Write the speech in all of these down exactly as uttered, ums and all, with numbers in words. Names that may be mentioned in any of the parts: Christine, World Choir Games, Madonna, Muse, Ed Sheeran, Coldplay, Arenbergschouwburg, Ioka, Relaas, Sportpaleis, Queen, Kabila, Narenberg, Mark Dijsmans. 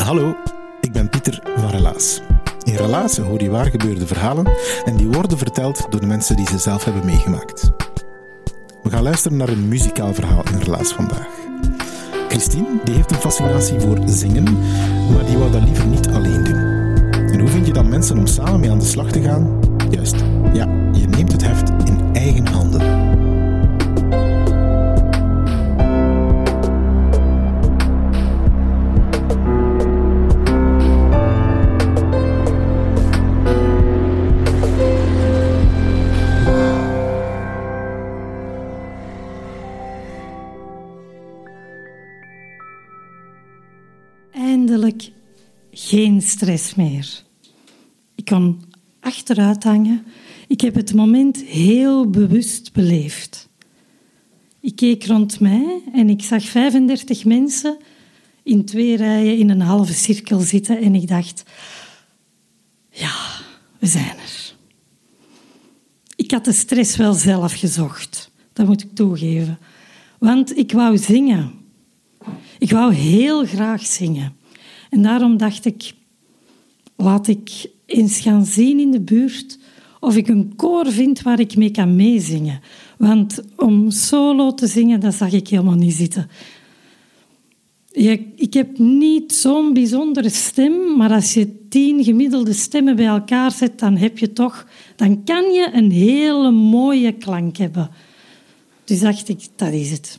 Hallo, ik ben Pieter van Relaas. In Relaas hoor je waargebeurde verhalen en die worden verteld door de mensen die ze zelf hebben meegemaakt. We gaan luisteren naar een muzikaal verhaal in Relaas vandaag. Christine die heeft een fascinatie voor zingen, maar die wou dat liever niet alleen doen. En hoe vind je dan mensen om samen mee aan de slag te gaan? Juist, ja, je neemt het heft in eigen handen. Geen stress meer. Ik kon achteruit hangen. Ik heb het moment heel bewust beleefd. Ik keek rond mij en ik zag vijfendertig mensen in twee rijen in een halve cirkel zitten en ik dacht, ja, we zijn er. Ik had de stress wel zelf gezocht, dat moet ik toegeven. Want ik wou zingen. Ik wou heel graag zingen. En daarom dacht ik, laat ik eens gaan zien in de buurt of ik een koor vind waar ik mee kan meezingen. Want om solo te zingen, dat zag ik helemaal niet zitten. Je, ik heb niet zo'n bijzondere stem, maar als je tien gemiddelde stemmen bij elkaar zet, dan heb je toch, dan kan je een hele mooie klank hebben. Dus dacht ik, dat is het.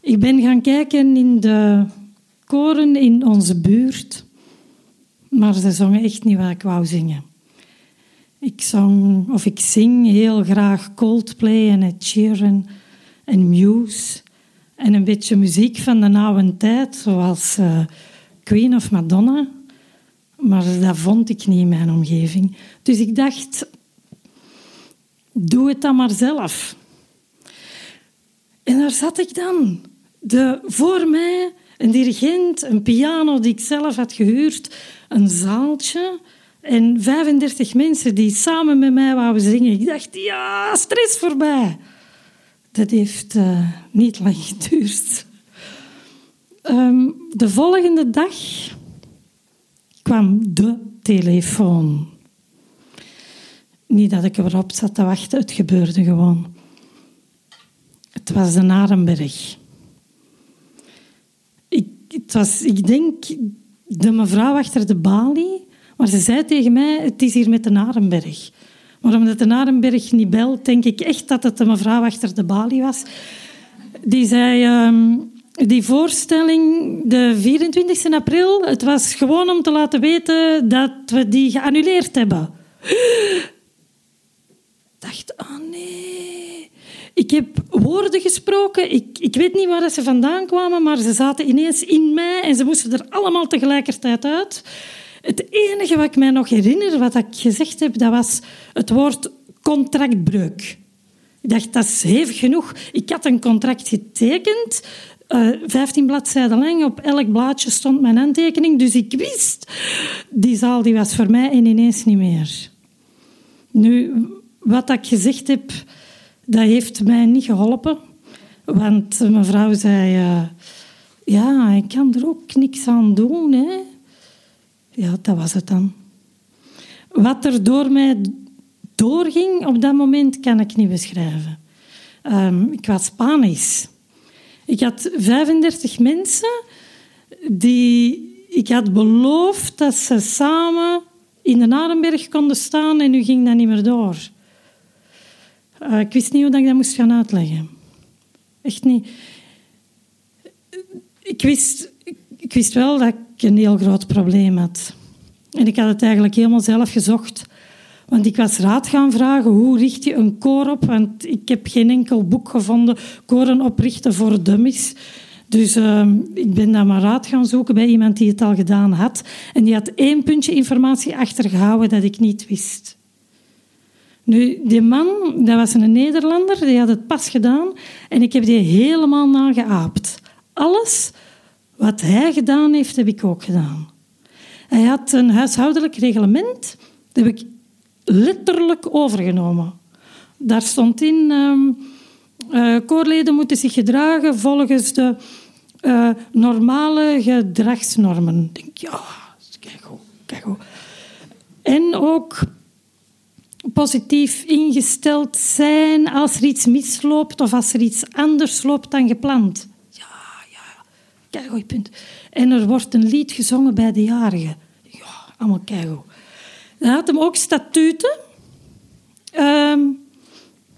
Ik ben gaan kijken in de koren in onze buurt, maar ze zongen echt niet wat ik wou zingen. Ik, zong, of ik zing heel graag Coldplay en Ed Sheeran en Muse en een beetje muziek van de oude tijd, zoals uh, Queen of Madonna, maar dat vond ik niet in mijn omgeving. Dus ik dacht, doe het dan maar zelf. En daar zat ik dan. De, voor mij... Een dirigent, een piano die ik zelf had gehuurd, een zaaltje en vijfendertig mensen die samen met mij wouden zingen. Ik dacht, ja, stress voorbij. Dat heeft uh, niet lang geduurd. Um, de volgende dag kwam de telefoon. Niet dat ik erop zat te wachten, het gebeurde gewoon. Het was de Narenberg. Het was, ik denk, de mevrouw achter de balie. Maar ze zei tegen mij, het is hier met de Arenberg. Maar omdat de Arenberg niet belt, denk ik echt dat het de mevrouw achter de balie was. Die zei, um, die voorstelling, de vierentwintigste april, het was gewoon om te laten weten dat we die geannuleerd hebben. Ik dacht, oh nee... Ik heb woorden gesproken. Ik, ik weet niet waar ze vandaan kwamen, maar ze zaten ineens in mij en ze moesten er allemaal tegelijkertijd uit. Het enige wat ik mij nog herinner, wat ik gezegd heb, dat was het woord contractbreuk. Ik dacht, dat is hevig genoeg. Ik had een contract getekend, uh, vijftien bladzijden lang. Op elk blaadje stond mijn handtekening, dus ik wist, die zaal die was voor mij en ineens niet meer. Nu, wat ik gezegd heb... Dat heeft mij niet geholpen, want mevrouw zei... Uh, ja, ik kan er ook niks aan doen, hè. Ja, dat was het dan. Wat er door mij doorging op dat moment, kan ik niet beschrijven. Um, ik was panisch. Ik had vijfendertig mensen die... Ik had beloofd dat ze samen in de Arenberg konden staan en nu ging dat niet meer door. Uh, ik wist niet hoe ik dat moest gaan uitleggen. Echt niet. ik wist, ik wist wel dat ik een heel groot probleem had. En ik had het eigenlijk helemaal zelf gezocht. Want ik was raad gaan vragen, hoe richt je een koor op? Want ik heb geen enkel boek gevonden, koren oprichten voor dummies. Dus uh, ik ben daar maar raad gaan zoeken bij iemand die het al gedaan had. En die had één puntje informatie achtergehouden dat ik niet wist. Nu, die man, dat was een Nederlander, die had het pas gedaan. En ik heb die helemaal nageaapt. Alles wat hij gedaan heeft, heb ik ook gedaan. Hij had een huishoudelijk reglement, dat heb ik letterlijk overgenomen. Daar stond in... Um, Uh, koorleden moeten zich gedragen volgens de uh, normale gedragsnormen. Ik denk, ja, kijk goed, kijk goed. En ook positief ingesteld zijn als er iets misloopt of als er iets anders loopt dan gepland. Ja, ja, kijk goed, punt. En er wordt een lied gezongen bij de jarigen. Ja, allemaal kijk goed. Dan had hem ook statuten. Uh,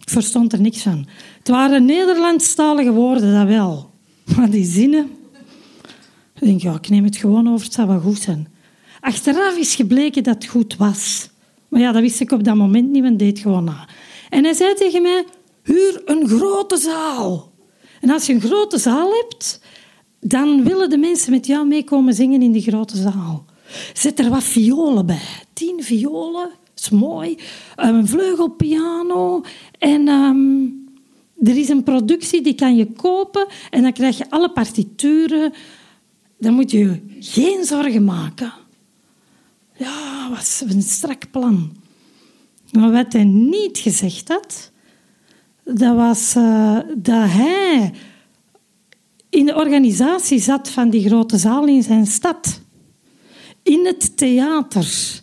ik verstond er niks van. Het waren Nederlandstalige woorden, dat wel. Maar die zinnen... Ik denk, ja, ik neem het gewoon over, het zou wel goed zijn. Achteraf is gebleken dat het goed was. Maar ja, dat wist ik op dat moment niet, men deed gewoon na. En hij zei tegen mij, huur een grote zaal. En als je een grote zaal hebt, dan willen de mensen met jou meekomen zingen in die grote zaal. Zet er wat violen bij. Tien violen, dat is mooi. Een vleugelpiano en... Um Er is een productie, die kan je kopen en dan krijg je alle partituren. Dan moet je geen zorgen maken. Ja, was een strak plan. Maar wat hij niet gezegd had, dat was uh, dat hij in de organisatie zat van die grote zaal in zijn stad. In het theater.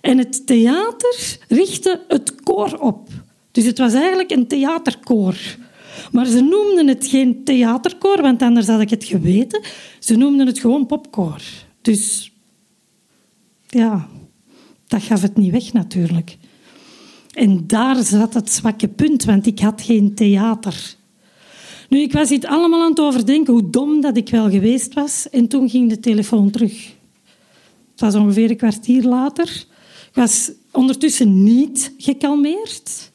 En het theater richtte het koor op. Dus het was eigenlijk een theaterkoor. Maar ze noemden het geen theaterkoor, want anders had ik het geweten. Ze noemden het gewoon popkoor. Dus ja, dat gaf het niet weg natuurlijk. En daar zat het zwakke punt, want ik had geen theater. Nu, ik was dit allemaal aan het overdenken, hoe dom dat ik wel geweest was. En toen ging de telefoon terug. Het was ongeveer een kwartier later. Ik was ondertussen niet gekalmeerd.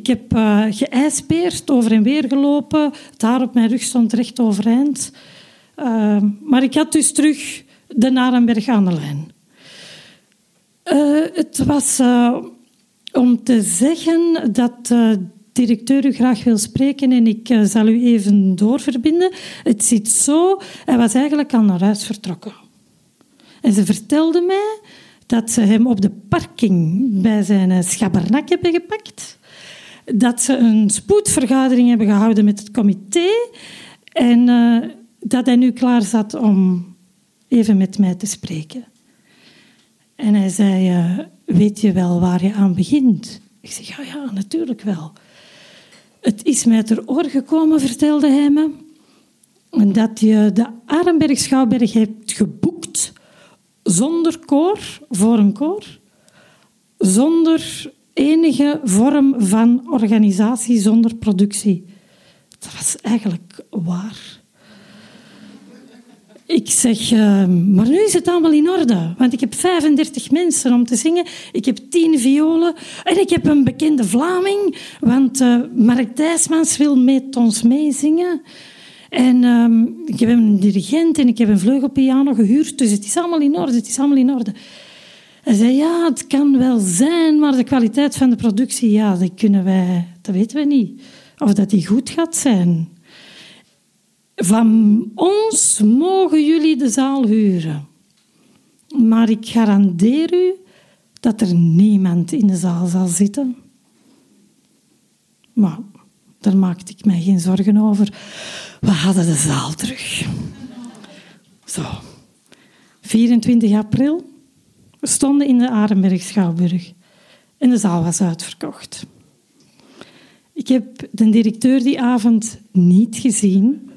Ik heb uh, geijspeerd, over en weer gelopen. Het haar op mijn rug stond recht overeind. Uh, maar ik had dus terug de Narenberg aan de lijn. Uh, het was uh, om te zeggen dat de uh, directeur u graag wil spreken en ik uh, zal u even doorverbinden. Het zit zo. Hij was eigenlijk al naar huis vertrokken. En ze vertelde mij dat ze hem op de parking bij zijn schabbernak hebben gepakt... dat ze een spoedvergadering hebben gehouden met het comité en uh, dat hij nu klaar zat om even met mij te spreken. En hij zei, uh, weet je wel waar je aan begint? Ik zeg, ja, ja, natuurlijk wel. Het is mij ter oor gekomen, vertelde hij me, dat je de Arenbergschouwburg hebt geboekt zonder koor, voor een koor, zonder... enige vorm van organisatie zonder productie. Dat was eigenlijk waar. Ik zeg, uh, maar nu is het allemaal in orde. Want ik heb vijfendertig mensen om te zingen. Ik heb tien violen. En ik heb een bekende Vlaming. Want uh, Mark Dijsmans wil met ons meezingen. En uh, ik heb een dirigent en ik heb een vleugelpiano gehuurd. Dus het is allemaal in orde. Het is allemaal in orde. Hij zei, ja, het kan wel zijn, maar de kwaliteit van de productie, ja, dat kunnen wij, dat weten we niet. Of dat die goed gaat zijn. Van ons mogen jullie de zaal huren. Maar ik garandeer u dat er niemand in de zaal zal zitten. Maar daar maakte ik mij geen zorgen over. We hadden de zaal terug. Zo, vierentwintig april. We stonden in de Arenbergschouwburg en de zaal was uitverkocht. Ik heb de directeur die avond niet gezien.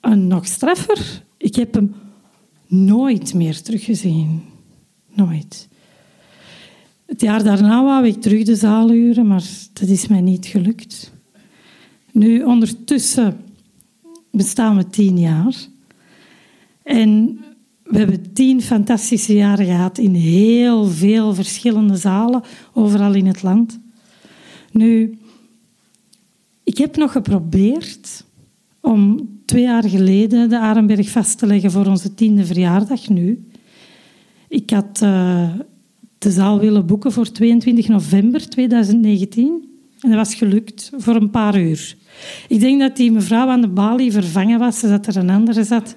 En nog straffer, ik heb hem nooit meer teruggezien. Nooit. Het jaar daarna wou ik terug de zaal huren, maar dat is mij niet gelukt. Nu, ondertussen bestaan we tien jaar. En we hebben tien fantastische jaren gehad in heel veel verschillende zalen, overal in het land. Nu, ik heb nog geprobeerd om twee jaar geleden de Arenberg vast te leggen voor onze tiende verjaardag nu. Ik had uh, de zaal willen boeken voor tweeëntwintig november tweeduizend negentien. En dat was gelukt voor een paar uur. Ik denk dat die mevrouw aan de balie vervangen was, dat er een andere zat.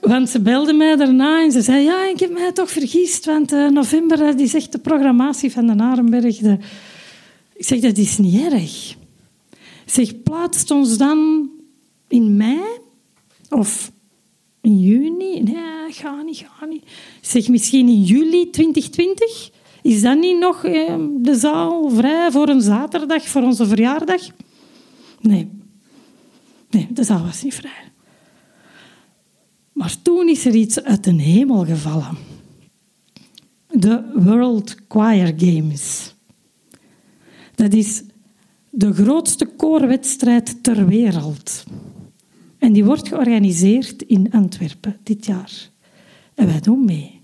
Want ze belde mij daarna en ze zei... Ja, ik heb mij toch vergist, want uh, november uh, die zegt de programmatie van de Arenberg. De... Ik zeg, dat is niet erg. Ik zeg, plaatst ons dan in mei of in juni? Nee, ga niet, ga niet. Ik zeg, misschien in juli twintig twintig? Is dat niet nog eh, de zaal vrij voor een zaterdag, voor onze verjaardag? Nee. Nee, de zaal was niet vrij. Maar toen is er iets uit de hemel gevallen. De World Choir Games. Dat is de grootste koorwedstrijd ter wereld. En die wordt georganiseerd in Antwerpen dit jaar. En wij doen mee.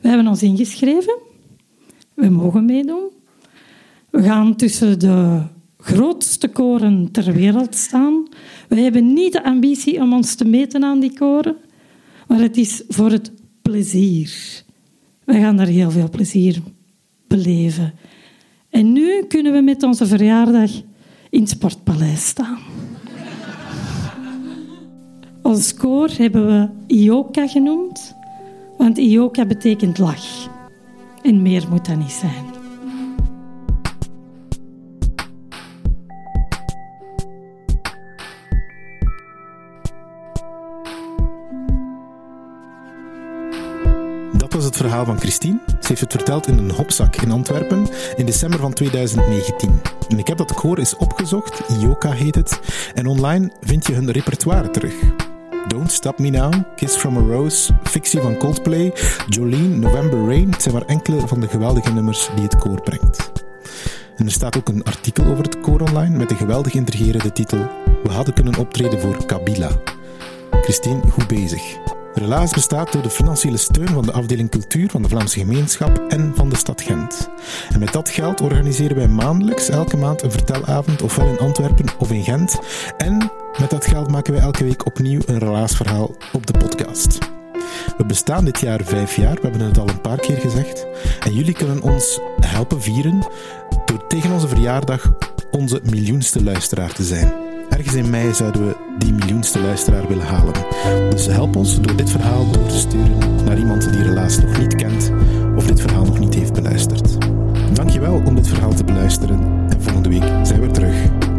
We hebben ons ingeschreven. We mogen meedoen. We gaan tussen de grootste koren ter wereld staan. We hebben niet de ambitie om ons te meten aan die koren. Maar het is voor het plezier. We gaan daar heel veel plezier beleven. En nu kunnen we met onze verjaardag in het Sportpaleis staan. Ons koor hebben we Ioka genoemd, want Ioka betekent lach. En meer moet dat niet zijn. Dat was het verhaal van Christine. Ze heeft het verteld in een hopzak in Antwerpen in december van tweeduizend negentien. En ik heb dat koor eens opgezocht, Ioka heet het, en online vind je hun repertoire terug. Don't Stop Me Now, Kiss From A Rose, Fictie van Coldplay, Jolene, November Rain. Het zijn maar enkele van de geweldige nummers die het koor brengt. En er staat ook een artikel over het koor online met de geweldig intrigerende titel We hadden kunnen optreden voor Kabila. Christine, goed bezig. Relaas bestaat door de financiële steun van de afdeling cultuur van de Vlaamse gemeenschap en van de stad Gent. En met dat geld organiseren wij maandelijks elke maand een vertelavond, ofwel in Antwerpen of in Gent. En met dat geld maken wij elke week opnieuw een Relaasverhaal op de podcast. We bestaan dit jaar vijf jaar, we hebben het al een paar keer gezegd. En jullie kunnen ons helpen vieren door tegen onze verjaardag onze miljoenste luisteraar te zijn. Ergens in mei zouden we die miljoenste luisteraar willen halen. Dus help ons door dit verhaal door te sturen naar iemand die Relaas nog niet kent of dit verhaal nog niet heeft beluisterd. Dankjewel om dit verhaal te beluisteren en volgende week zijn we terug.